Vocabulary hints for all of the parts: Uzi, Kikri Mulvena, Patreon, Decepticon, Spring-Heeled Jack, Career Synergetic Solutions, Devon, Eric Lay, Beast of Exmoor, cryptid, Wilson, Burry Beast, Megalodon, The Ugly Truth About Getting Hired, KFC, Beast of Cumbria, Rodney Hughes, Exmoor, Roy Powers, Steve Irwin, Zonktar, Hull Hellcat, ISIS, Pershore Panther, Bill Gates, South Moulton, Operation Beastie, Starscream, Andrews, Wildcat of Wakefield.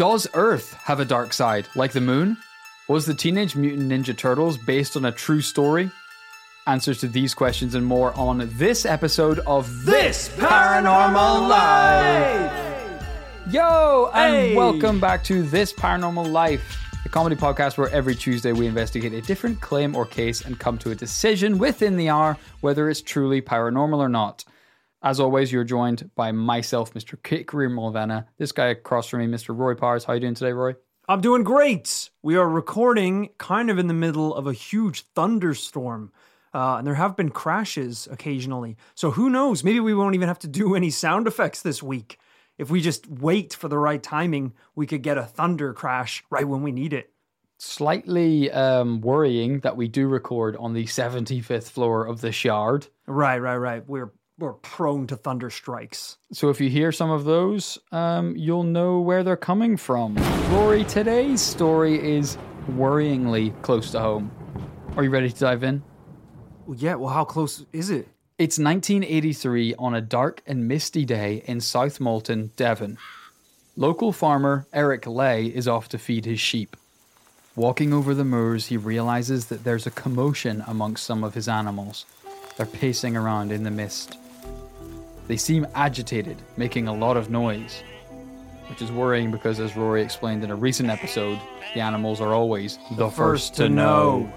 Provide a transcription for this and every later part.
Does Earth have a dark side, like the moon? Was the Teenage Mutant Ninja Turtles based on a true story? Answers to these questions and more on this episode of This Paranormal Life! Yo, and welcome back to This Paranormal Life, a comedy podcast where every Tuesday we investigate a different claim or case and come to a decision within the hour whether it's truly paranormal or not. As always, you're joined by myself, Mr. Kikri Mulvena. This guy across from me, Mr. Roy Powers. How are you doing today, Roy? I'm doing great. We are recording kind of in the middle of a huge thunderstorm. And there have been crashes occasionally. So who knows? Maybe we won't even have to do any sound effects this week. If we just wait for the right timing, we could get a thunder crash right when we need it. Slightly worrying that we do record on the 75th floor of the Shard. Right. We're prone to thunder strikes. So if you hear some of those, you'll know where they're coming from. Rory, today's story is worryingly close to home. Are you ready to dive in? Yeah, well, how close is it? It's 1983 on a dark and misty day in South Moulton, Devon. Local farmer Eric Lay is off to feed his sheep. Walking over the moors, he realizes that there's a commotion amongst some of his animals. They're pacing around in the mist. They seem agitated, making a lot of noise, which is worrying because, as Rory explained in a recent episode, the animals are always the first to know.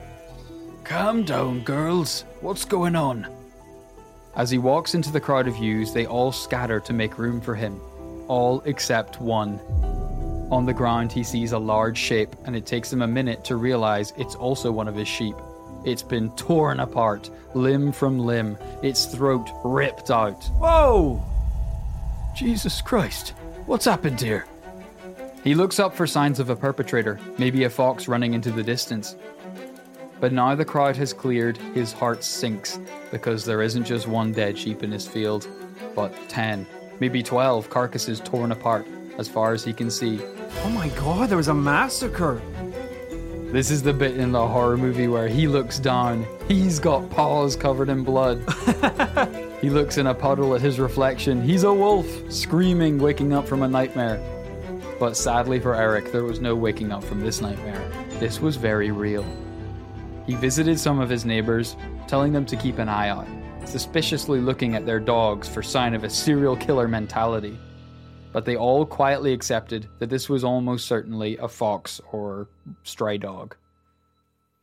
Calm down, girls. What's going on? As he walks into the crowd of ewes, they all scatter to make room for him, all except one. On the ground, he sees a large shape, and it takes him a minute to realize it's also one of his sheep. It's been torn apart, limb from limb, its throat ripped out. Whoa! Jesus Christ, what's happened here? He looks up for signs of a perpetrator, maybe a fox running into the distance. But now the crowd has cleared, his heart sinks, because there isn't just one dead sheep in his field, but 10, maybe 12 carcasses torn apart, as far as he can see. Oh my God, there was a massacre! This is the bit in the horror movie where he looks down. He's got paws covered in blood. He looks in a puddle at his reflection. He's a wolf, screaming, waking up from a nightmare. But sadly for Eric, there was no waking up from this nightmare. This was very real. He visited some of his neighbors, telling them to keep an eye out, suspiciously looking at their dogs for sign of a serial killer mentality. But they all quietly accepted that this was almost certainly a fox or stray dog.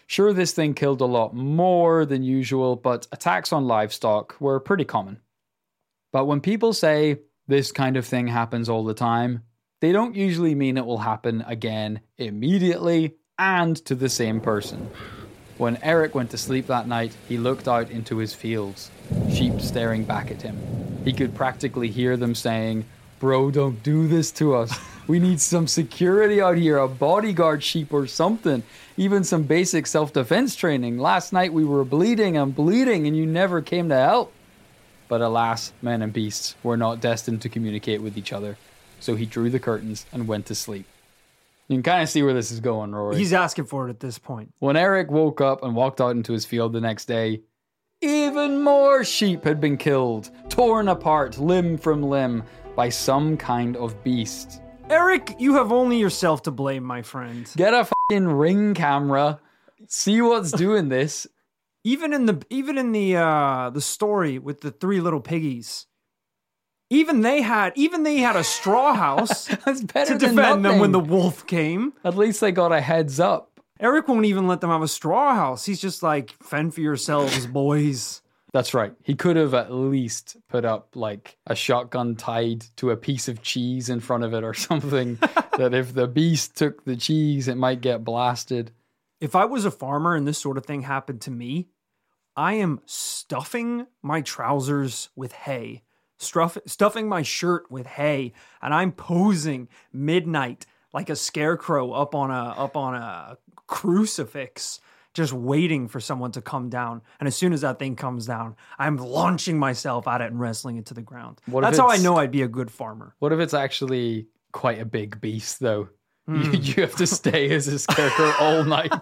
Sure, this thing killed a lot more than usual, but attacks on livestock were pretty common. But when people say this kind of thing happens all the time, they don't usually mean it will happen again immediately and to the same person. When Eric went to sleep that night, he looked out into his fields, sheep staring back at him. He could practically hear them saying, "Bro, don't do this to us. We need some security out here, a bodyguard sheep or something. Even some basic self-defense training. Last night we were bleeding and you never came to help." But alas, men and beasts were not destined to communicate with each other. So he drew the curtains and went to sleep. You can kind of see where this is going, Rory. He's asking for it at this point. When Eric woke up and walked out into his field the next day, even more sheep had been killed, torn apart, limb from limb, by some kind of beast. Eric, you have only yourself to blame, my friend. Get a fucking ring camera. See what's doing this. Even in the story with the three little piggies, even they had a straw house that's better to defend them when the wolf came. At least they got a heads up. Eric won't even let them have a straw house. He's just like, fend for yourselves, boys. That's right. He could have at least put up like a shotgun tied to a piece of cheese in front of it or something, that if the beast took the cheese, it might get blasted. If I was a farmer and this sort of thing happened to me, I am stuffing my trousers with hay, stuffing my shirt with hay, and I'm posing midnight like a scarecrow up on a crucifix, just waiting for someone to come down. And as soon as that thing comes down, I'm launching myself at it and wrestling it to the ground. That's how I know I'd be a good farmer. What if it's actually quite a big beast, though? You have to stay as a scarecrow all night.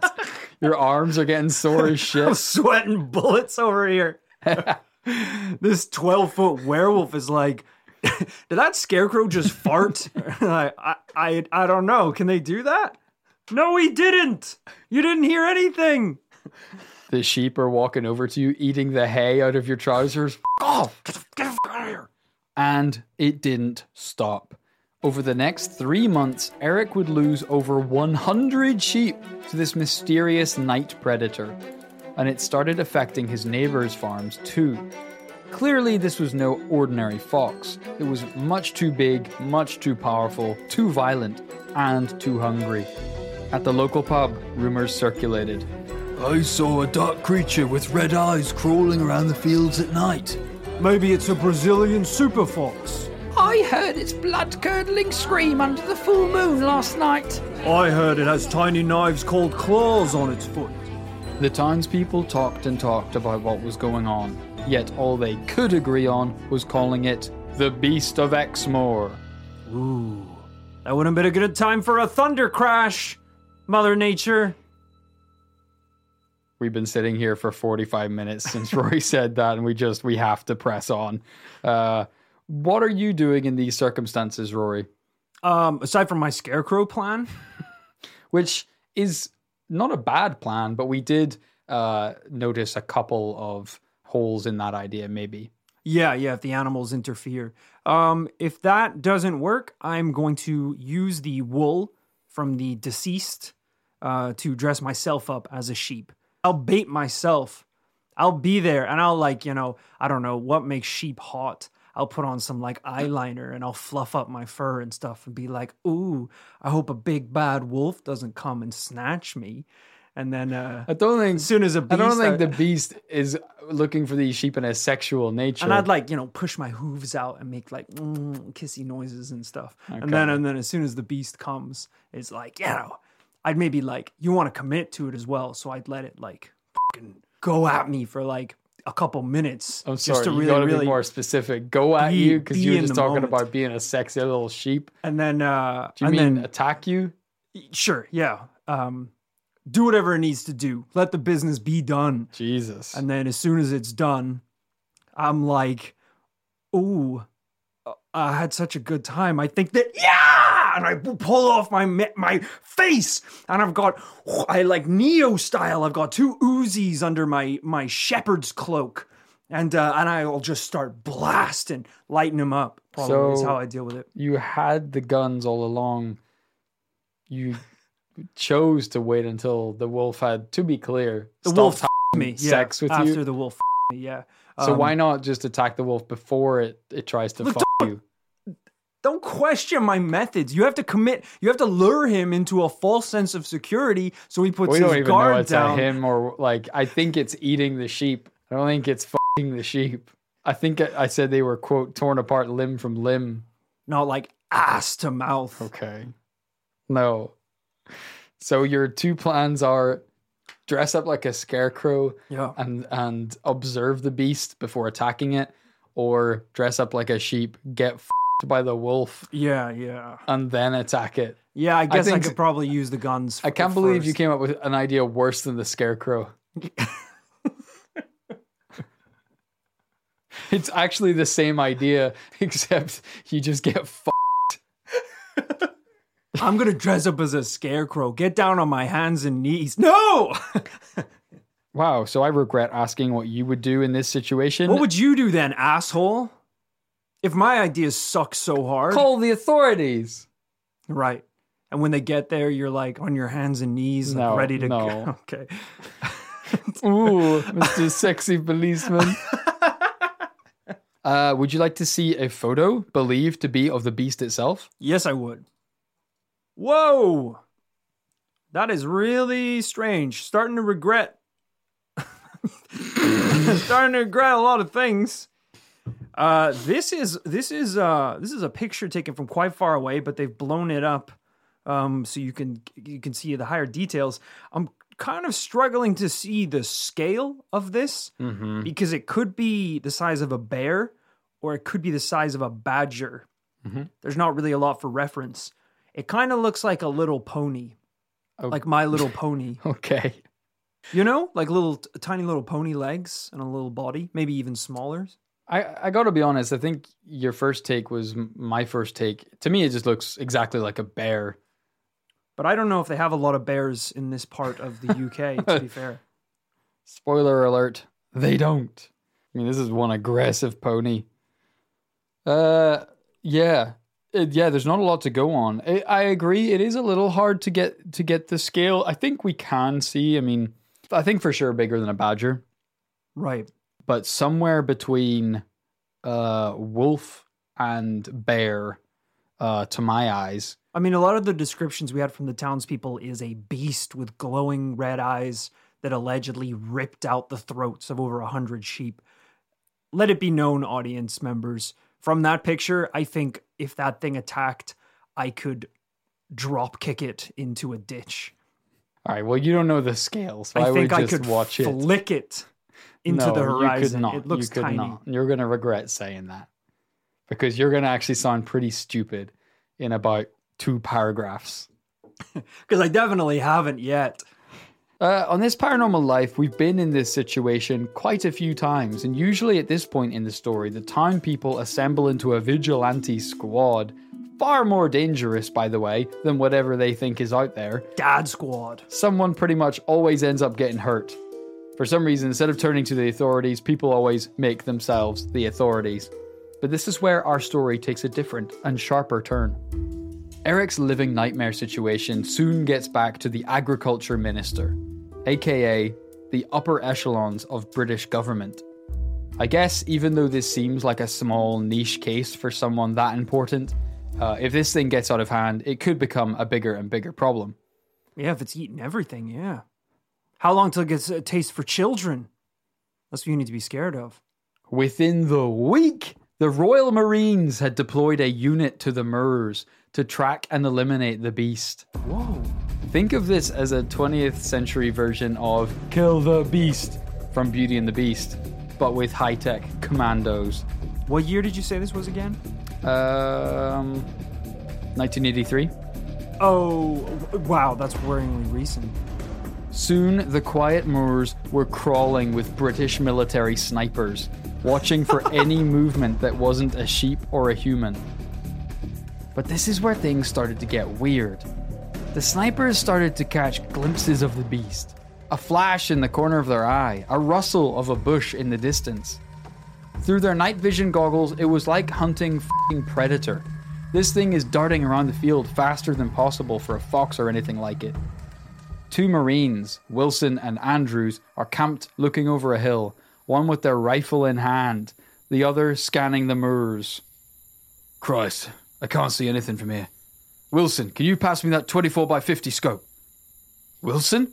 Your arms are getting sore as shit. I'm sweating bullets over here. This 12-foot werewolf is like, did that scarecrow just fart? I don't know. Can they do that? No, he didn't. You didn't hear anything. The sheep are walking over to you, eating the hay out of your trousers. F*** off! Get the f*** out of here! And it didn't stop. Over the next 3 months, Eric would lose over 100 sheep to this mysterious night predator. And it started affecting his neighbors' farms too. Clearly, this was no ordinary fox. It was much too big, much too powerful, too violent, and too hungry. At the local pub, rumors circulated. I saw a dark creature with red eyes crawling around the fields at night. Maybe it's a Brazilian super fox. I heard its blood-curdling scream under the full moon last night. I heard it has tiny knives called claws on its foot. The townspeople talked and talked about what was going on, yet all they could agree on was calling it the Beast of Exmoor. Ooh, that would have been a good time for a thunder crash, Mother Nature. We've been sitting here for 45 minutes since Rory said that, and we have to press on. What are you doing in these circumstances, Rory? Aside from my scarecrow plan, which is not a bad plan, but we did notice a couple of holes in that idea, maybe. Yeah, if the animals interfere. If that doesn't work, I'm going to use the wool from the deceased to dress myself up as a sheep. I'll bait myself. I'll be there and I'll I don't know what makes sheep hot. I'll put on some eyeliner and I'll fluff up my fur and stuff and be like, ooh, I hope a big bad wolf doesn't come and snatch me. And then I don't think the beast is looking for these sheep in a sexual nature. And I'd push my hooves out and make kissy noises and stuff. Okay. And then as soon as the beast comes, it's I'd maybe you want to commit to it as well. So I'd let it go at me for a couple minutes. I'm sorry, just to you got to be more specific. Go at you because you were just talking about being a sexy little sheep. And then... Do you mean attack you? Sure, yeah. Do whatever it needs to do. Let the business be done. Jesus. And then as soon as it's done, I'm ooh, I had such a good time. I think that... Yeah! And I pull off my face, and I've got, Neo style, I've got two Uzis under my shepherd's cloak, and I'll just start blasting, lighting them up. Probably so is how I deal with it. You had the guns all along. You chose to wait until the wolf had, to be clear, the wolf me sex with you. After the wolf me, yeah. So why not just attack the wolf before it tries to you? Don't question my methods. You have to commit. You have to lure him into a false sense of security so he puts his guard down. We don't even know it's down. Him or I think it's eating the sheep. I don't think it's f***ing the sheep. I think I said they were, quote, torn apart limb from limb. Not ass to mouth. Okay. No. So your two plans are dress up like a scarecrow and observe the beast before attacking it, or dress up like a sheep, get f***ed by the wolf, and then attack it. I guess I could probably use the guns. I can't believe you came up with an idea worse than the scarecrow. It's actually the same idea, except you just get f***ed. I'm gonna dress up as a scarecrow, get down on my hands and knees. No. Wow, so I regret asking what you would do in this situation. What would you do then, asshole? If my ideas suck so hard... Call the authorities. Right. And when they get there, you're on your hands and knees, ready to go. Okay. Ooh, Mr. Sexy Policeman. Would you like to see a photo believed to be of the beast itself? Yes, I would. Whoa. That is really strange. Starting to regret a lot of things. This is a picture taken from quite far away, but they've blown it up, so you can see the higher details. I'm kind of struggling to see the scale of this because it could be the size of a bear or it could be the size of a badger. Mm-hmm. There's not really a lot for reference. It kind of looks like a little pony, like My Little Pony. Okay. Tiny little pony legs and a little body, maybe even smaller. I got to be honest. I think your first take was my first take. To me, it just looks exactly like a bear. But I don't know if they have a lot of bears in this part of the UK, to be fair. Spoiler alert, they don't. I mean, this is one aggressive pony. Yeah, there's not a lot to go on. I agree. It is a little hard to get the scale. I think we can see, I mean, I think for sure bigger than a badger. Right. But somewhere between wolf and bear, to my eyes. I mean, a lot of the descriptions we had from the townspeople is a beast with glowing red eyes that allegedly ripped out the throats of over 100 sheep. Let it be known, audience members, from that picture, I think if that thing attacked, I could drop kick it into a ditch. All right, well, you don't know the scales. So I think I could watch flick it into the horizon. You could not. It looks tiny. Not. You're going to regret saying that because you're going to actually sound pretty stupid in about 2 paragraphs. Because I definitely haven't yet. On this Paranormal Life, we've been in this situation quite a few times, and usually at this point in the story, the town people assemble into a vigilante squad, far more dangerous, by the way, than whatever they think is out there. Dad squad. Someone pretty much always ends up getting hurt. For some reason, instead of turning to the authorities, people always make themselves the authorities. But this is where our story takes a different and sharper turn. Eric's living nightmare situation soon gets back to the agriculture minister, aka the upper echelons of British government. I guess even though this seems like a small niche case for someone that important, if this thing gets out of hand, it could become a bigger and bigger problem. Yeah, if it's eating everything, yeah. How long till it gets a taste for children? That's what you need to be scared of. Within the week, the Royal Marines had deployed a unit to the Moors to track and eliminate the beast. Whoa. Think of this as a 20th century version of Kill the Beast from Beauty and the Beast, but with high-tech commandos. What year did you say this was again? 1983. Oh, wow, that's worryingly recent. Soon, the quiet moors were crawling with British military snipers, watching for any movement that wasn't a sheep or a human. But this is where things started to get weird. The snipers started to catch glimpses of the beast. A flash in the corner of their eye, a rustle of a bush in the distance. Through their night vision goggles, it was like hunting f***ing Predator. This thing is darting around the field faster than possible for a fox or anything like it. 2 Marines, Wilson and Andrews, are camped looking over a hill, one with their rifle in hand, the other scanning the moors. Christ, I can't see anything from here. Wilson, can you pass me that 24x50 scope? Wilson?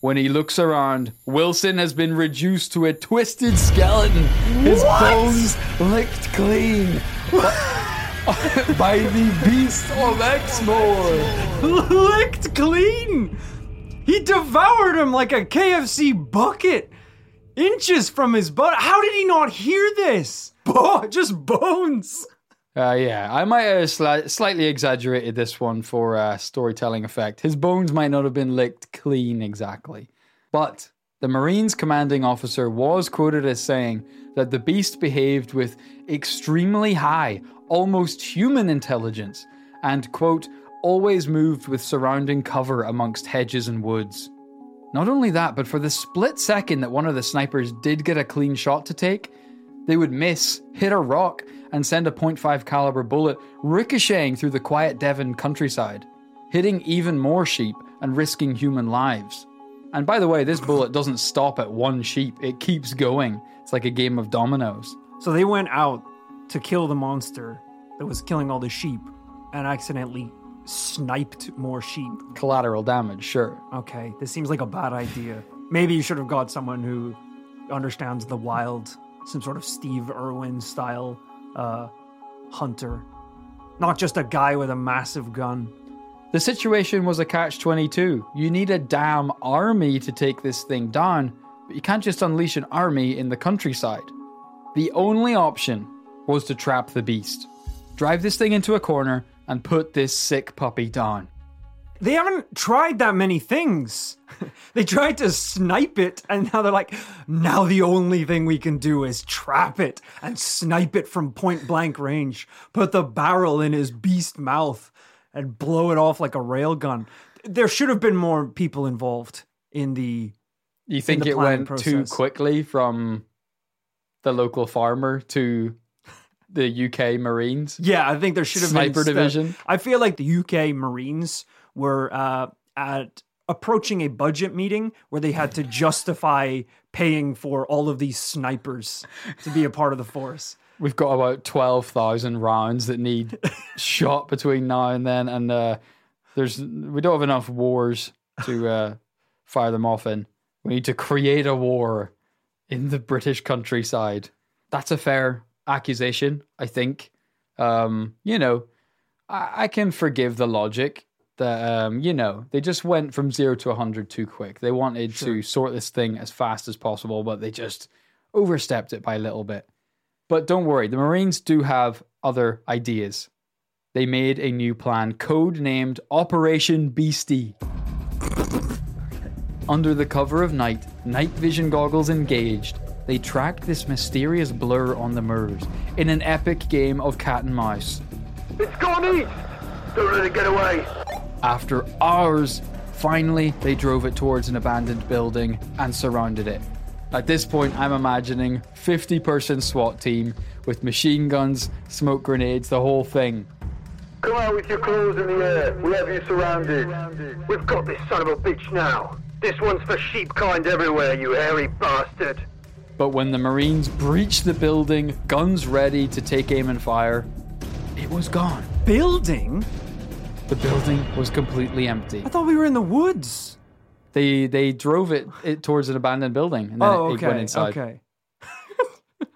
When he looks around, Wilson has been reduced to a twisted skeleton. His bones licked clean by the Beast of Exmoor. Licked clean? He devoured him like a KFC bucket. Inches from his butt. How did he not hear this? Just bones. Yeah, I might have slightly exaggerated this one for storytelling effect. His bones might not have been licked clean exactly. But the Marines commanding officer was quoted as saying that the beast behaved with extremely high, almost human intelligence and, quote, always moved with surrounding cover amongst hedges and woods. Not only that, but for the split second that one of the snipers did get a clean shot to take, they would miss, hit a rock, and send a .5 caliber bullet ricocheting through the quiet Devon countryside, hitting even more sheep and risking human lives. And by the way, this bullet doesn't stop at one sheep. It keeps going. It's like a game of dominoes. So they went out to kill the monster that was killing all the sheep and accidentally sniped more sheep. Collateral damage, sure. Okay, this seems like a bad idea. Maybe you should have got someone who understands the wild, some sort of Steve Irwin style hunter, not just a guy with a massive gun. The situation was a catch-22. You need a damn army to take this thing down, but you can't just unleash an army in the countryside. The only option was to trap the beast, drive this thing into a corner, and put this sick puppy down. They haven't tried that many things. They tried to snipe it, and now they're like, now the only thing we can do is trap it and snipe it from point blank range. Put the barrel in his beast mouth and blow it off like a railgun. There should have been more people involved in the. You think it went process. Too quickly from the local farmer to the UK Marines? Yeah, I think there should have been sniper division. I feel like the UK Marines were approaching a budget meeting where they had to justify paying for all of these snipers to be a part of the force. We've got about 12,000 rounds that need shot between now and then, and we don't have enough wars to fire them off in. We need to create a war in the British countryside. That's a fair accusation, I think. I can forgive the logic. They just went from 0 to 100 too quick. They wanted to sort this thing as fast as possible, but they just overstepped it by a little bit. But don't worry, the Marines do have other ideas. They made a new plan, code-named Operation Beastie. Under the cover of night, night vision goggles engaged, they tracked this mysterious blur on the moors in an epic game of cat and mouse. It's gone east! Don't let it get away! After hours, finally, they drove it towards an abandoned building and surrounded it. At this point, I'm imagining 50-person SWAT team with machine guns, smoke grenades, the whole thing. Come out with your claws in the air. We have you surrounded. We've got this son of a bitch now. This one's for sheepkind everywhere, you hairy bastard. But when the Marines breached the building, guns ready to take aim and fire, it was gone. Building? The building was completely empty. I thought we were in the woods. They drove it towards an abandoned building, and then it went inside. Okay.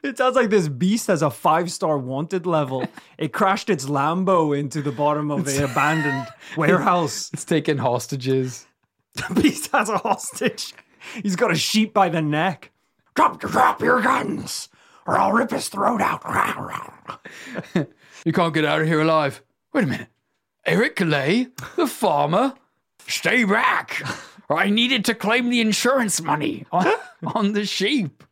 It sounds like this beast has a 5-star wanted level. It crashed its Lambo into the bottom of an abandoned warehouse. It's taken hostages. The beast has a hostage. He's got a sheep by the neck. Drop your guns, or I'll rip his throat out. You can't get out of here alive. Wait a minute. Eric Lay, the farmer? Stay back! I needed to claim the insurance money on the sheep.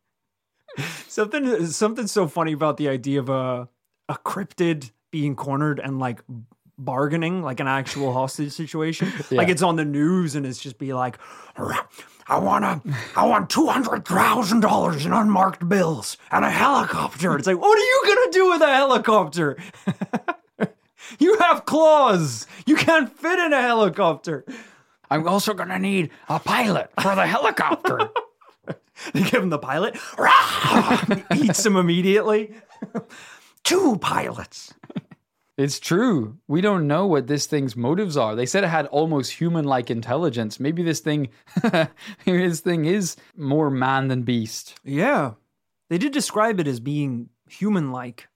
Something so funny about the idea of a cryptid being cornered and like bargaining, like an actual hostage situation. Yeah. Like it's on the news and it's just be like, I want $200,000 in unmarked bills and a helicopter. It's like, what are you gonna do with a helicopter? You have claws. You can't fit in a helicopter. I'm also going to need a pilot for the helicopter. They give him the pilot. Eats him immediately. 2 pilots. It's true. We don't know what this thing's motives are. They said it had almost human-like intelligence. Maybe this thing, is more man than beast. Yeah. They did describe it as being human-like.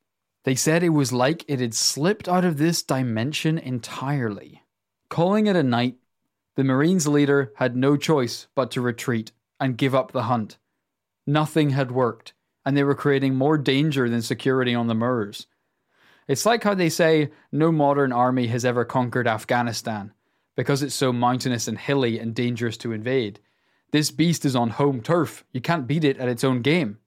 They said it was like it had slipped out of this dimension entirely. Calling it a night, the Marines' leader had no choice but to retreat and give up the hunt. Nothing had worked, and they were creating more danger than security on the moors. It's like how they say no modern army has ever conquered Afghanistan, because it's so mountainous and hilly and dangerous to invade. This beast is on home turf. You can't beat it at its own game.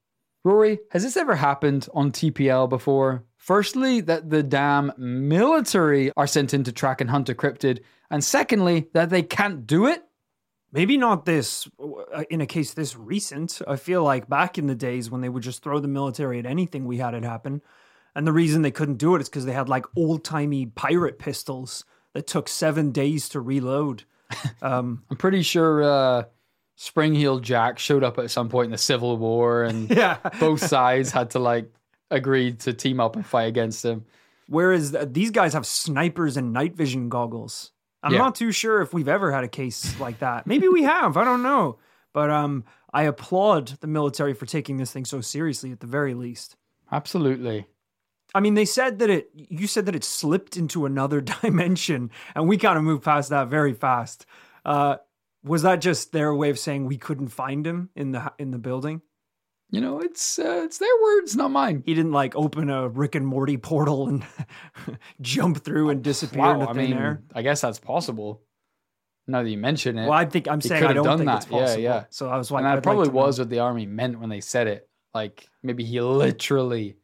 Rory, has this ever happened on TPL before? Firstly, that the damn military are sent in to track and hunt a cryptid. And secondly, that they can't do it? Maybe not this, in a case this recent. I feel like back in the days when they would just throw the military at anything, we had it happen. And the reason they couldn't do it is because they had like old-timey pirate pistols that took 7 days to reload. I'm pretty sure... Spring-Heeled Jack showed up at some point in the Civil War, and both sides had to like agree to team up and fight against him. Whereas these guys have snipers and night vision goggles. I'm not too sure if we've ever had a case like that. Maybe we have. I don't know. But I applaud the military for taking this thing so seriously at the very least. Absolutely. I mean, you said that it slipped into another dimension, and we kind of moved past that very fast. Was that just their way of saying we couldn't find him in the building? You know, it's their words, not mine. He didn't like open a Rick and Morty portal and jump through and disappear into thin air. I guess that's possible. now that you mention it. Well, I don't think it's possible. Yeah, yeah. So I was like, and that probably was what the army meant when they said it. Like maybe he literally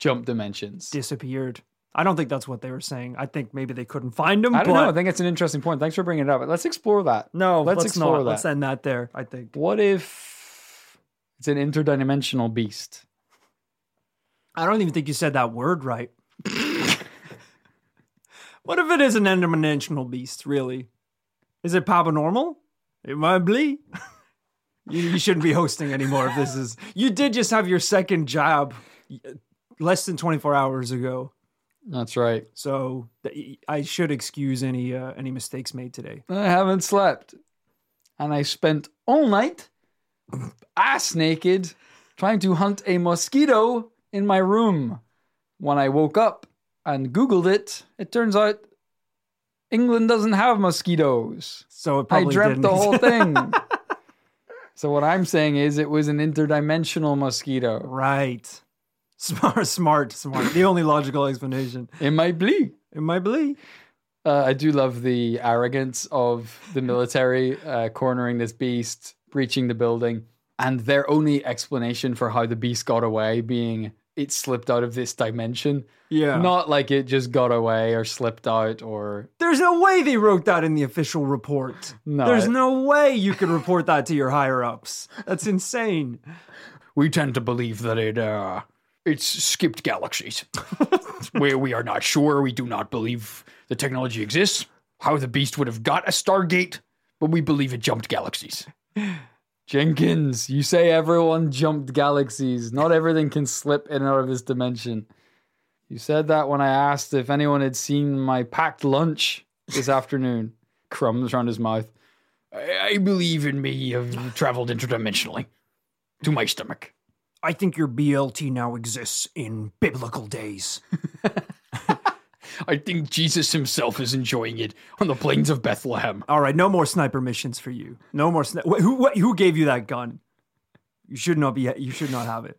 jumped dimensions, disappeared. I don't think that's what they were saying. I think maybe they couldn't find him. I don't know. I think it's an interesting point. Thanks for bringing it up. Let's explore that. No, let's not. Let's end that there, I think. What if it's an interdimensional beast? I don't even think you said that word right. What if it is an interdimensional beast, really? Is it Papa Normal? It might be. You shouldn't be hosting anymore if this is... You did just have your second job less than 24 hours ago. That's right. So I should excuse any mistakes made today. I haven't slept. And I spent all night ass naked trying to hunt a mosquito in my room. When I woke up and Googled it, it turns out England doesn't have mosquitoes. So it probably didn't. I dreamt the whole thing. So what I'm saying is it was an interdimensional mosquito. Right. Smart. The only logical explanation. It might be. I do love the arrogance of the military cornering this beast, breaching the building, and their only explanation for how the beast got away being it slipped out of this dimension. Yeah. Not like it just got away or slipped out or... There's no way they wrote that in the official report. No. There's no way you could report that to your higher-ups. That's insane. We tend to believe that it's skipped galaxies where we are not sure. We do not believe the technology exists, how the beast would have got a Stargate, but we believe it jumped galaxies. Jenkins, you say everyone jumped galaxies. Not everything can slip in and out of this dimension. You said that when I asked if anyone had seen my packed lunch this afternoon. Crumbs around his mouth. I believe in me. I've traveled interdimensionally to my stomach. I think your BLT now exists in biblical days. I think Jesus himself is enjoying it on the plains of Bethlehem. All right, no more sniper missions for you. No more who gave you that gun? You should not have it.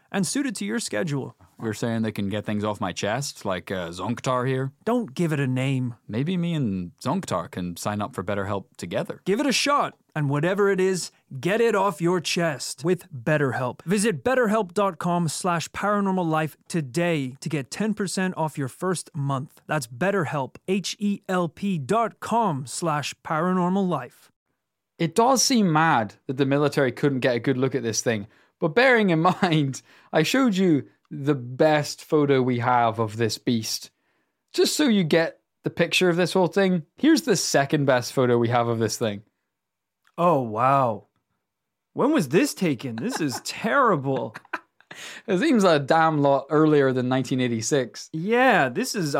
and suited to your schedule. You're saying they can get things off my chest, like Zonktar here? Don't give it a name. Maybe me and Zonktar can sign up for BetterHelp together. Give it a shot, and whatever it is, get it off your chest with BetterHelp. Visit BetterHelp.com/ParanormalLife today to get 10% off your first month. That's BetterHelp, HELP.com/ParanormalLife. It does seem mad that the military couldn't get a good look at this thing, but bearing in mind, I showed you the best photo we have of this beast. Just so you get the picture of this whole thing, here's the second best photo we have of this thing. Oh, wow. When was this taken? This is terrible. It seems a damn lot earlier than 1986. Yeah, this is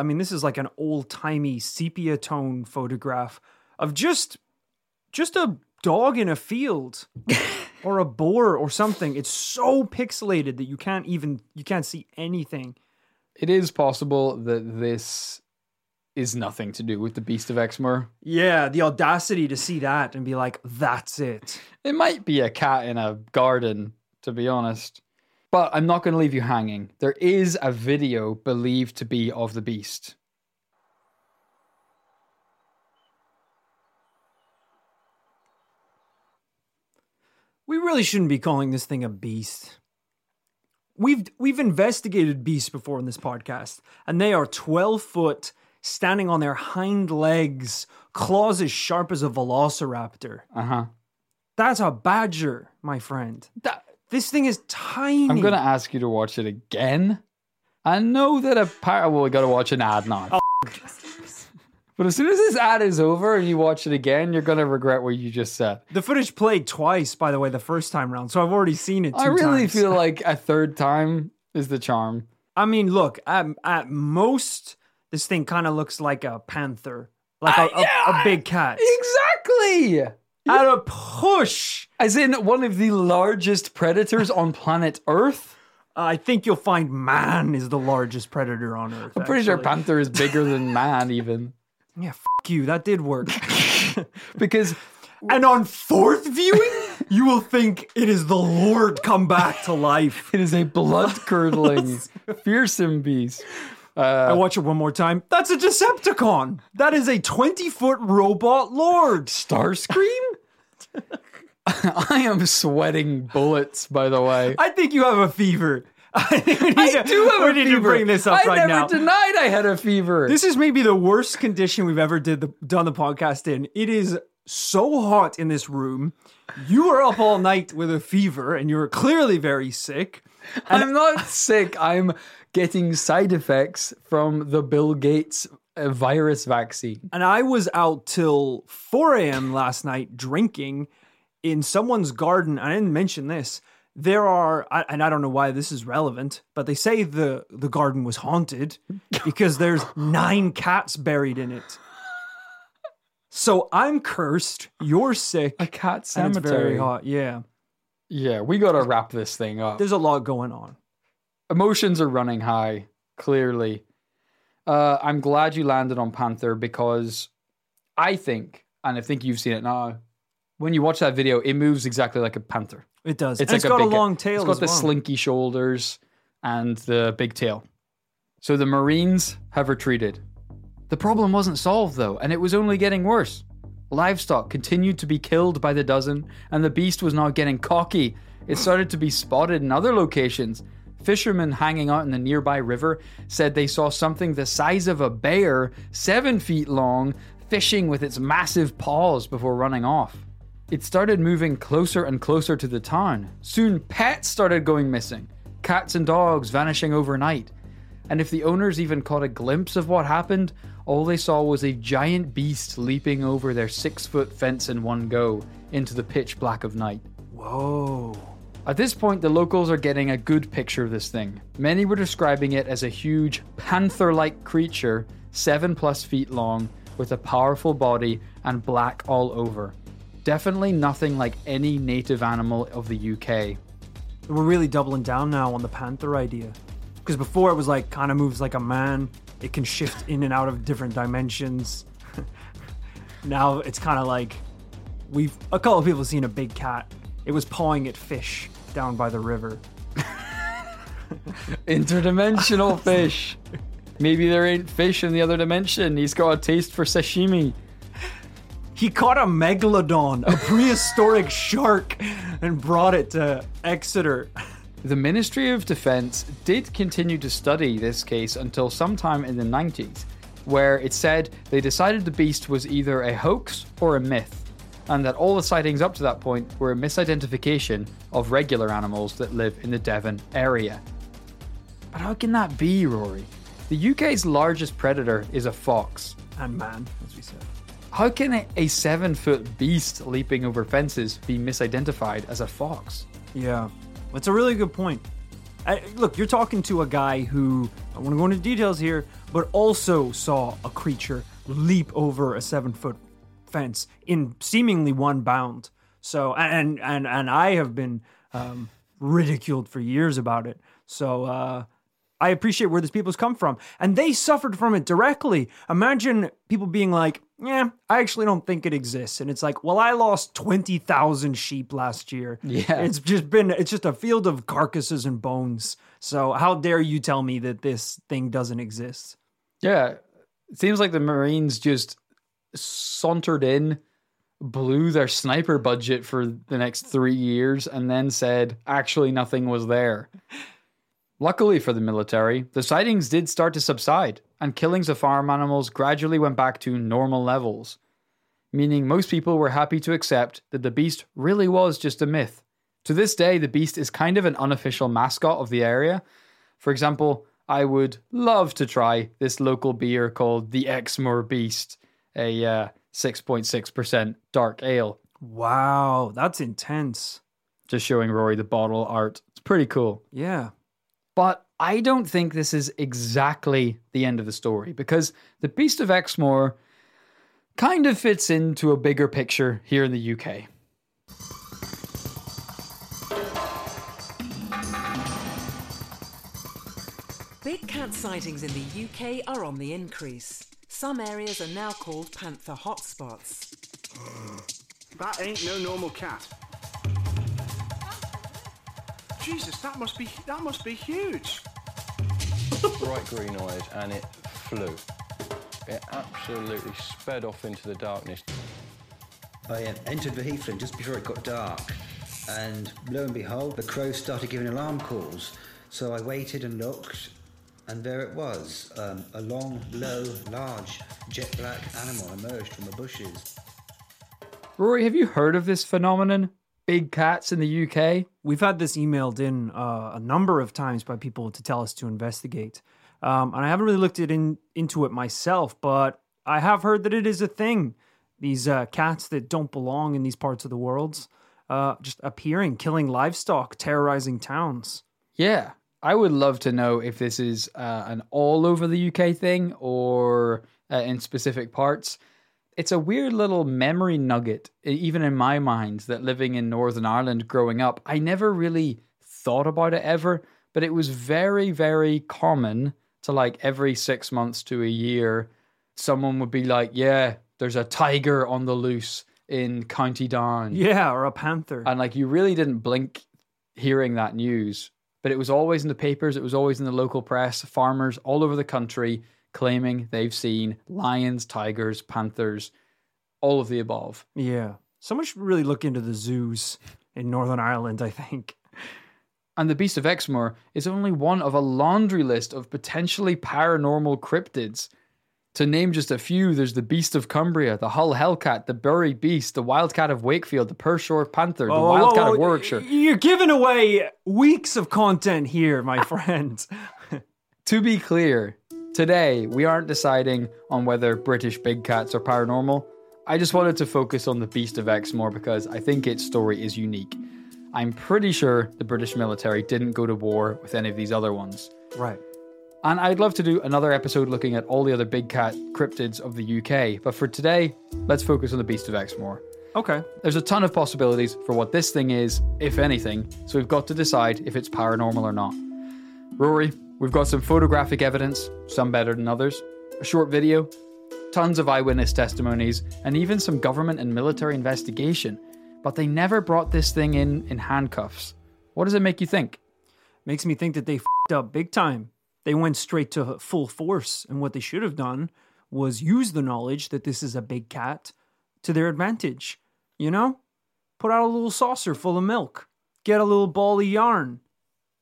like an old-timey sepia tone photograph of just a dog in a field. Or a boar or something. It's so pixelated that you can't see anything. It is possible that this is nothing to do with the Beast of Exmoor. Yeah, the audacity to see that and be like, that's it. It might be a cat in a garden, to be honest. But I'm not going to leave you hanging. There is a video believed to be of the beast. We really shouldn't be calling this thing a beast. We've investigated beasts before in this podcast, and they are 12 foot, standing on their hind legs, claws as sharp as a velociraptor. Uh-huh. That's a badger, my friend. This thing is tiny. I'm going to ask you to watch it again. I know that well, we got to watch an ad now. Oh, but as soon as this ad is over and you watch it again, you're going to regret what you just said. The footage played twice, by the way, the first time round. So I've already seen it two times. I really feel like a third time is the charm. I mean, look, at most, this thing kind of looks like a panther. Like a big cat. Exactly. At a push. As in one of the largest predators on planet Earth. I think you'll find man is the largest predator on Earth. I'm pretty sure panther is bigger than man even. Yeah, fuck you. That did work. Because... And on fourth viewing, you will think it is the Lord come back to life. It is a blood-curdling, fearsome beast. I watch it one more time. That's a Decepticon. That is a 20-foot robot lord. Starscream? I am sweating bullets, by the way. I think you have a fever. I do have a fever. To bring this up right now. I never denied I had a fever. This is maybe the worst condition we've ever done the podcast in. It is so hot in this room. You were up all night with a fever, and you were clearly very sick. And I'm not sick. I'm getting side effects from the Bill Gates virus vaccine. And I was out till 4 a.m. last night drinking in someone's garden. I didn't mention this. There are, and I don't know why this is relevant, but they say the garden was haunted because there's 9 cats buried in it. So I'm cursed, you're sick. A cat cemetery. It's very hot, yeah. Yeah, we gotta wrap this thing up. There's a lot going on. Emotions are running high, clearly. I'm glad you landed on Panther because I think, and I think you've seen it now, when you watch that video, it moves exactly like a panther. It does. It's got a long tail as well. It's got the slinky shoulders and the big tail. So the Marines have retreated. The problem wasn't solved, though, and it was only getting worse. Livestock continued to be killed by the dozen, and the beast was now getting cocky. It started to be spotted in other locations. Fishermen hanging out in the nearby river said they saw something the size of a bear, 7 feet long, fishing with its massive paws before running off. It started moving closer and closer to the town. Soon, pets started going missing. Cats and dogs vanishing overnight. And if the owners even caught a glimpse of what happened, all they saw was a giant beast leaping over their 6-foot fence in one go into the pitch black of night. Whoa. At this point, the locals are getting a good picture of this thing. Many were describing it as a huge panther-like creature, 7+ feet long, with a powerful body and black all over. Definitely nothing like any native animal of the UK. We're really doubling down now on the panther idea. Because before it was like, kind of moves like a man. It can shift in and out of different dimensions. Now it's kind of like, a couple of people have seen a big cat. It was pawing at fish down by the river. Interdimensional fish. Maybe there ain't fish in the other dimension. He's got a taste for sashimi. He caught a megalodon, a prehistoric shark, and brought it to Exeter. The Ministry of Defence did continue to study this case until sometime in the 90s, where it said they decided the beast was either a hoax or a myth, and that all the sightings up to that point were a misidentification of regular animals that live in the Devon area. But how can that be, Rory? The UK's largest predator is a fox. And man, as we said. How can a 7-foot beast leaping over fences be misidentified as a fox? Yeah, that's a really good point. Look, you're talking to a guy who, I don't want to go into details here, but also saw a creature leap over a 7-foot fence in seemingly one bound. So, and I have been ridiculed for years about it. So I appreciate where these people's come from. And they suffered from it directly. Imagine people being like, yeah, I actually don't think it exists. And it's like, well, I lost 20,000 sheep last year. Yeah. It's just a field of carcasses and bones. So how dare you tell me that this thing doesn't exist? Yeah. It seems like the Marines just sauntered in, blew their sniper budget for the next 3 years, and then said, actually, nothing was there. Luckily for the military, the sightings did start to subside, and killings of farm animals gradually went back to normal levels, meaning most people were happy to accept that the beast really was just a myth. To this day, the beast is kind of an unofficial mascot of the area. For example, I would love to try this local beer called the Exmoor Beast, a 6.6% dark ale. Wow, that's intense. Just showing Rory the bottle art. It's pretty cool. Yeah. But I don't think this is exactly the end of the story, because the Beast of Exmoor kind of fits into a bigger picture here in the UK. Big cat sightings in the UK are on the increase. Some areas are now called panther hotspots. That ain't no normal cat. Jesus, that must be huge. Bright green eyes, and it flew. It absolutely sped off into the darkness. I entered the heathland just before it got dark, and lo and behold, the crow started giving alarm calls. So I waited and looked, and there it was. A long, low, large, jet black animal emerged from the bushes. Rory, have you heard of this phenomenon? Big cats in the UK? We've had this emailed in a number of times by people to tell us to investigate. And I haven't really looked into it myself, but I have heard that it is a thing. These cats that don't belong in these parts of the world just appearing, killing livestock, terrorizing towns. Yeah. I would love to know if this is an all over the UK thing or in specific parts. It's a weird little memory nugget, even in my mind, that living in Northern Ireland growing up, I never really thought about it ever, but it was very, very common to like every 6 months to a year, someone would be like, yeah, there's a tiger on the loose in County Down. Yeah, or a panther. And like you really didn't blink hearing that news, but it was always in the papers, it was always in the local press, farmers all over the country claiming they've seen lions, tigers, panthers, all of the above. Yeah. Someone should really look into the zoos in Northern Ireland, I think. And the Beast of Exmoor is only one of a laundry list of potentially paranormal cryptids. To name just a few, there's the Beast of Cumbria, the Hull Hellcat, the Burry Beast, the Wildcat of Wakefield, the Pershore Panther, the Wildcat of Warwickshire. You're giving away weeks of content here, my friend. To be clear, today, we aren't deciding on whether British big cats are paranormal. I just wanted to focus on the Beast of Exmoor because I think its story is unique. I'm pretty sure the British military didn't go to war with any of these other ones. Right. And I'd love to do another episode looking at all the other big cat cryptids of the UK. But for today, let's focus on the Beast of Exmoor. Okay. There's a ton of possibilities for what this thing is, if anything. So we've got to decide if it's paranormal or not. Rory, we've got some photographic evidence, some better than others, a short video, tons of eyewitness testimonies, and even some government and military investigation. But they never brought this thing in handcuffs. What does it make you think? Makes me think that they f***ed up big time. They went straight to full force, and what they should have done was use the knowledge that this is a big cat to their advantage. You know? Put out a little saucer full of milk. Get a little ball of yarn.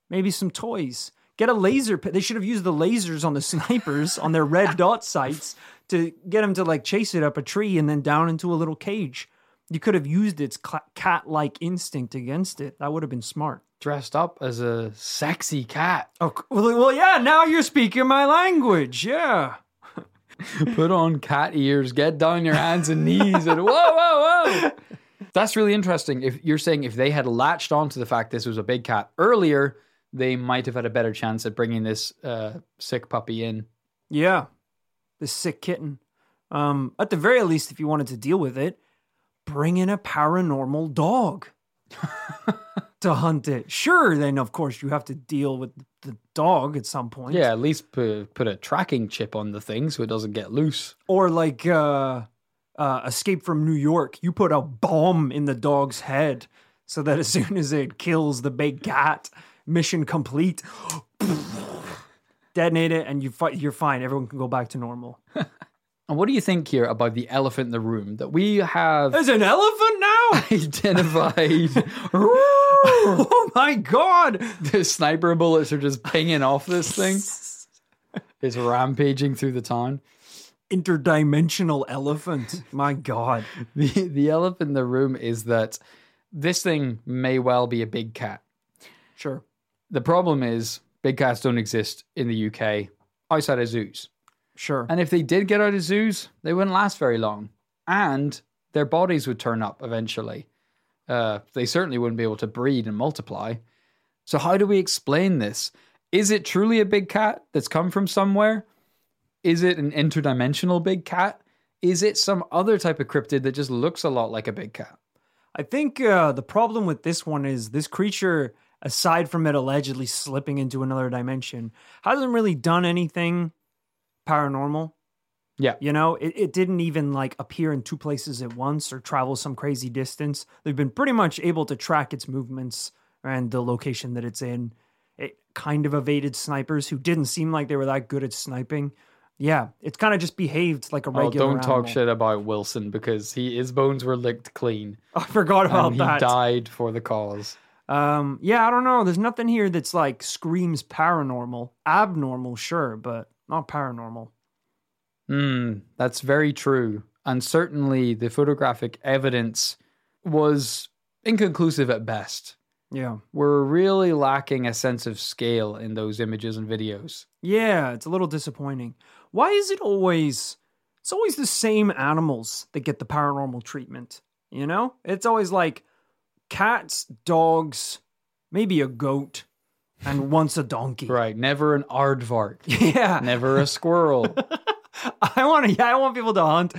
Maybe some toys. Get a laser pit. They should have used the lasers on the snipers on their red dot sights to get them to like chase it up a tree and then down into a little cage. You could have used its cat-like instinct against it. That would have been smart. Dressed up as a sexy cat. Oh, well yeah, now you're speaking my language. Yeah. Put on cat ears, get down your hands and knees and whoa. That's really interesting. If you're saying if they had latched onto the fact this was a big cat earlier, they might have had a better chance at bringing this sick puppy in. Yeah, this sick kitten. At the very least, if you wanted to deal with it, bring in a paranormal dog. to hunt it. Sure, then of course you have to deal with the dog at some point. Yeah, at least put a tracking chip on the thing so it doesn't get loose. Or like Escape from New York, you put a bomb in the dog's head so that as soon as it kills the big cat, mission complete. Detonate it and you're fine. Everyone can go back to normal. And what do you think here about the elephant in the room that we have? There's an elephant now? Identified. Oh my God. The sniper bullets are just pinging off this thing. It's rampaging through the town. Interdimensional elephant. My God. The elephant in the room is that this thing may well be a big cat. Sure. The problem is big cats don't exist in the UK outside of zoos. Sure. And if they did get out of zoos, they wouldn't last very long. And their bodies would turn up eventually. They certainly wouldn't be able to breed and multiply. So how do we explain this? Is it truly a big cat that's come from somewhere? Is it an interdimensional big cat? Is it some other type of cryptid that just looks a lot like a big cat? I think the problem with this one is this creature, aside from it allegedly slipping into another dimension, hasn't really done anything paranormal. Yeah. You know, it didn't even like appear in two places at once or travel some crazy distance. They've been pretty much able to track its movements and the location that it's in. It kind of evaded snipers who didn't seem like they were that good at sniping. Yeah. It's kind of just behaved like a regular animal. Talk shit about Wilson because his bones were licked clean. I forgot about that. He died for the cause. Yeah, I don't know. There's nothing here that's like screams paranormal. Abnormal, sure, but not paranormal. That's very true. And certainly the photographic evidence was inconclusive at best. Yeah. We're really lacking a sense of scale in those images and videos. Yeah, it's a little disappointing. Why is it always the same animals that get the paranormal treatment? You know? It's always like cats, dogs, maybe a goat. And once a donkey. Right. Never an aardvark. Yeah. Never a squirrel. I want people to hunt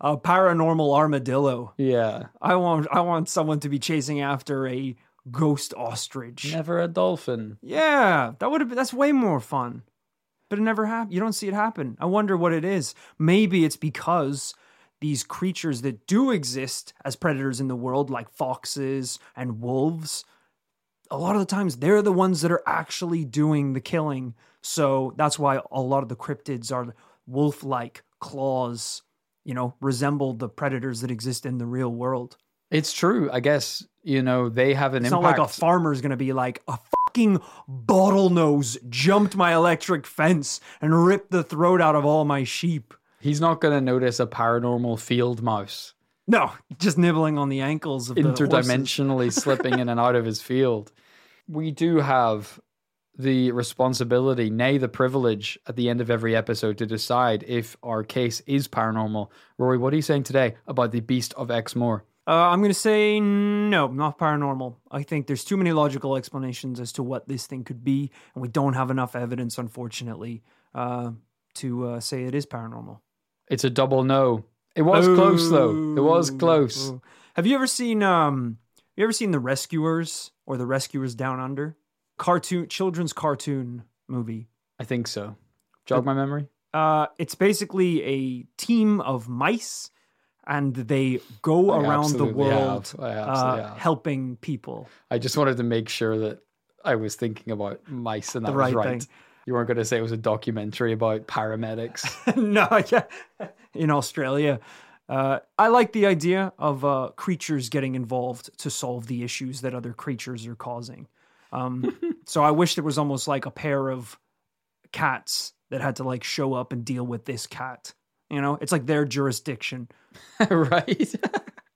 a paranormal armadillo. Yeah. I want someone to be chasing after a ghost ostrich. Never a dolphin. Yeah. That's way more fun. But it never happened. You don't see it happen. I wonder what it is. Maybe it's because these creatures that do exist as predators in the world, like foxes and wolves, a lot of the times they're the ones that are actually doing the killing. So that's why a lot of the cryptids are wolf-like claws, you know, resemble the predators that exist in the real world. It's true. I guess, you know, they have an impact. It's not like a farmer's going to be like, a fucking bottlenose jumped my electric fence and ripped the throat out of all my sheep. He's not going to notice a paranormal field mouse. No, just nibbling on the ankles of the horses. Interdimensionally slipping in and out of his field. We do have the responsibility, nay, the privilege at the end of every episode to decide if our case is paranormal. Rory, what are you saying today about the Beast of Exmoor? I'm going to say no, not paranormal. I think there's too many logical explanations as to what this thing could be, and we don't have enough evidence, unfortunately, to say it is paranormal. It's a double no. It was close, though. It was close. Ooh. Have you ever seen The Rescuers or The Rescuers Down Under? Children's cartoon movie. I think so. Jog my memory. It's basically a team of mice, and they go around the world helping people. I just wanted to make sure that I was thinking about mice, and that was right. Thing. You weren't going to say it was a documentary about paramedics. No, yeah. In Australia. I like the idea of creatures getting involved to solve the issues that other creatures are causing. So I wish there was almost like a pair of cats that had to like show up and deal with this cat. You know, it's like their jurisdiction. Right.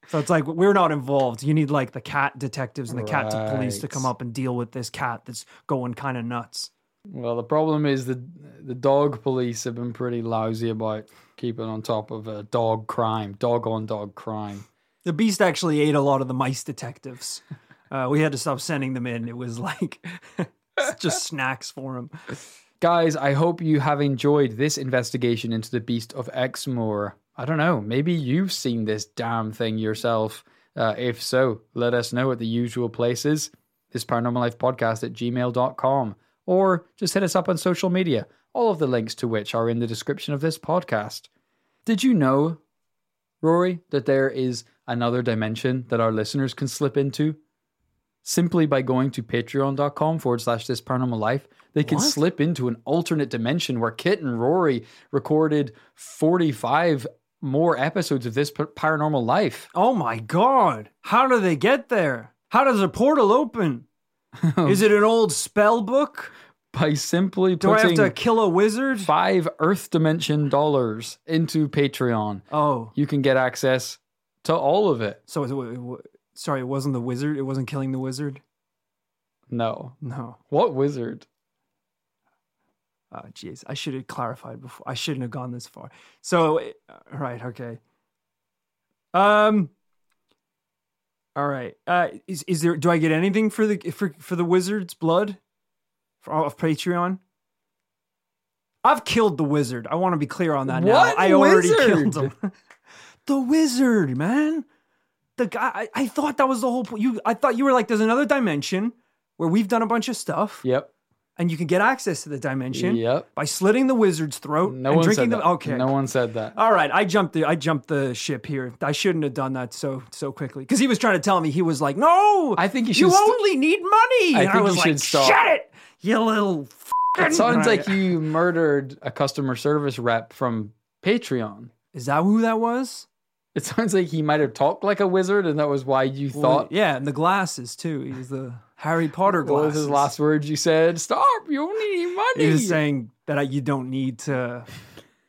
So it's like, we're not involved. You need like the cat detectives and the cat police to come up and deal with this cat that's going kind of nuts. Well, the problem is the dog police have been pretty lousy about keeping on top of dog-on-dog crime. The beast actually ate a lot of the mice detectives. We had to stop sending them in. It was like just snacks for them. Guys, I hope you have enjoyed this investigation into the Beast of Exmoor. I don't know. Maybe you've seen this damn thing yourself. If so, let us know at the usual places. this paranormallifepodcast@gmail.com, or just hit us up on social media, all of the links to which are in the description of this podcast. Did you know, Rory, that there is another dimension that our listeners can slip into? Simply by going to patreon.com/thisparanormallife, they can slip into an alternate dimension where Kit and Rory recorded 45 more episodes of This Paranormal Life. Oh my God. How do they get there? How does a portal open? Is it an old spell book? By simply putting... Do I have to kill a wizard? $5 Earth Dimension into Patreon. Oh. You can get access to all of it. So, sorry, it wasn't the wizard? It wasn't killing the wizard? No. No. What wizard? Oh, jeez. I should have clarified before. I shouldn't have gone this far. So, right, okay. All right. Is there? Do I get anything for the wizard's blood? Of Patreon? I've killed the wizard. I want to be clear on that now. I already killed him. The wizard, man. The guy. I thought that was the whole point. I thought you were like, there's another dimension where we've done a bunch of stuff. Yep. And you can get access to the dimension. Yep. By slitting the wizard's throat. No one said that. Okay. No one said that. All right. I jumped the ship here. I shouldn't have done that so quickly. Because he was trying to tell me, he was like, no, I think you should. You only need money. And I was like, shut it. You little f***ing... It sounds like you murdered a customer service rep from Patreon. Is that who that was? It sounds like he might have talked like a wizard, and that was why you thought... Yeah, and the glasses, too. He was the Harry Potter glasses. What was his last words you said? Stop! You only need money! He was saying that you don't need to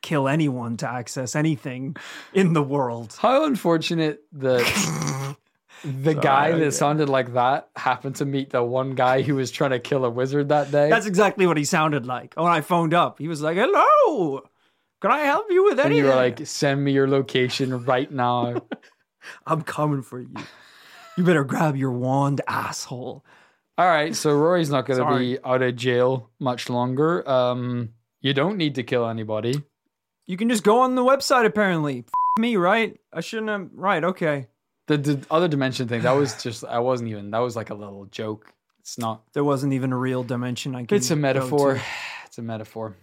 kill anyone to access anything in the world. How unfortunate that... The guy that sounded like that happened to meet the one guy who was trying to kill a wizard that day. That's exactly what he sounded like. When I phoned up, he was like, hello, can I help you with anything? And you were like, send me your location right now. I'm coming for you. You better grab your wand, asshole. All right, so Rory's not going to be out of jail much longer. You don't need to kill anybody. You can just go on the website, apparently. Me, right? I shouldn't have... Right, okay. The other dimension thing, that was just, that was like a little joke. It's not. There wasn't even a real dimension. It's a metaphor. It's a metaphor.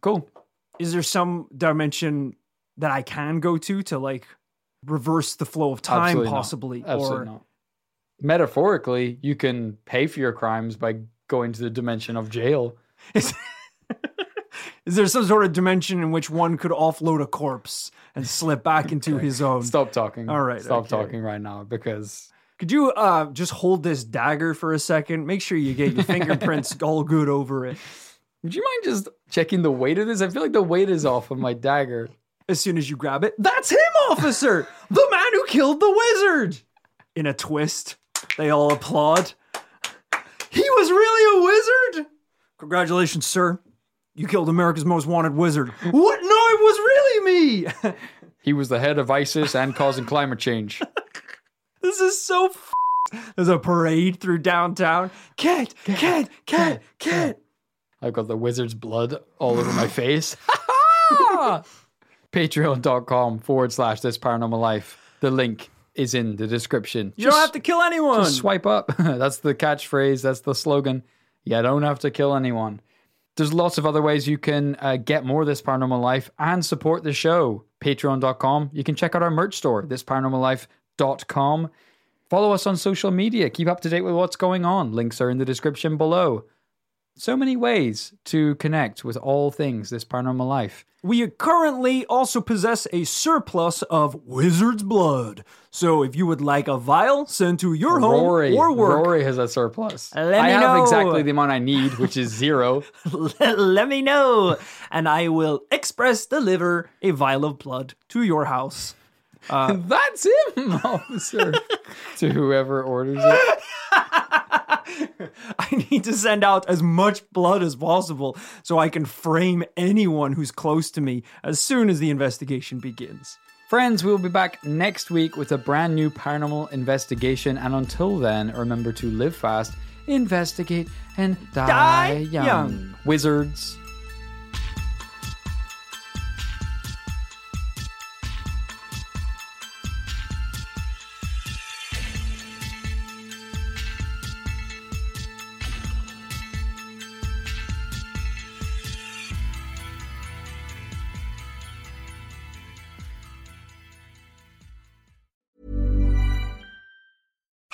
Cool. Is there some dimension that I can go to like reverse the flow of time? Absolutely possibly? Not. Absolutely not. Metaphorically, you can pay for your crimes by going to the dimension of jail. Is there some sort of dimension in which one could offload a corpse and slip back into his own? Stop talking. All right. Stop talking right now, because... Could you just hold this dagger for a second? Make sure you get your fingerprints all good over it. Would you mind just checking the weight of this? I feel like the weight is off of my dagger. As soon as you grab it, that's him, officer! The man who killed the wizard! In a twist, they all applaud. He was really a wizard? Congratulations, sir. You killed America's most wanted wizard. What? No, it was really me. He was the head of ISIS and causing climate change. This is so f***ed. There's a parade through downtown. Cat. I've got the wizard's blood all over my face. Patreon.com/thisparanormallife. The link is in the description. You don't have to kill anyone. Just swipe up. That's the catchphrase. That's the slogan. You don't have to kill anyone. There's lots of other ways you can get more of This Paranormal Life and support the show. Patreon.com. You can check out our merch store, thisparanormallife.com. Follow us on social media. Keep up to date with what's going on. Links are in the description below. So many ways to connect with all things This Paranormal Life. We currently also possess a surplus of wizard's blood. So if you would like a vial sent to your home or work... Rory has a surplus. I have exactly the amount I need, which is 0. Let me know, and I will express deliver a vial of blood to your house. That's him, officer. To whoever orders it. I need to send out as much blood as possible so I can frame anyone who's close to me as soon as the investigation begins. Friends, we'll be back next week with a brand new paranormal investigation. And until then, remember to live fast, investigate, and die young. Wizards.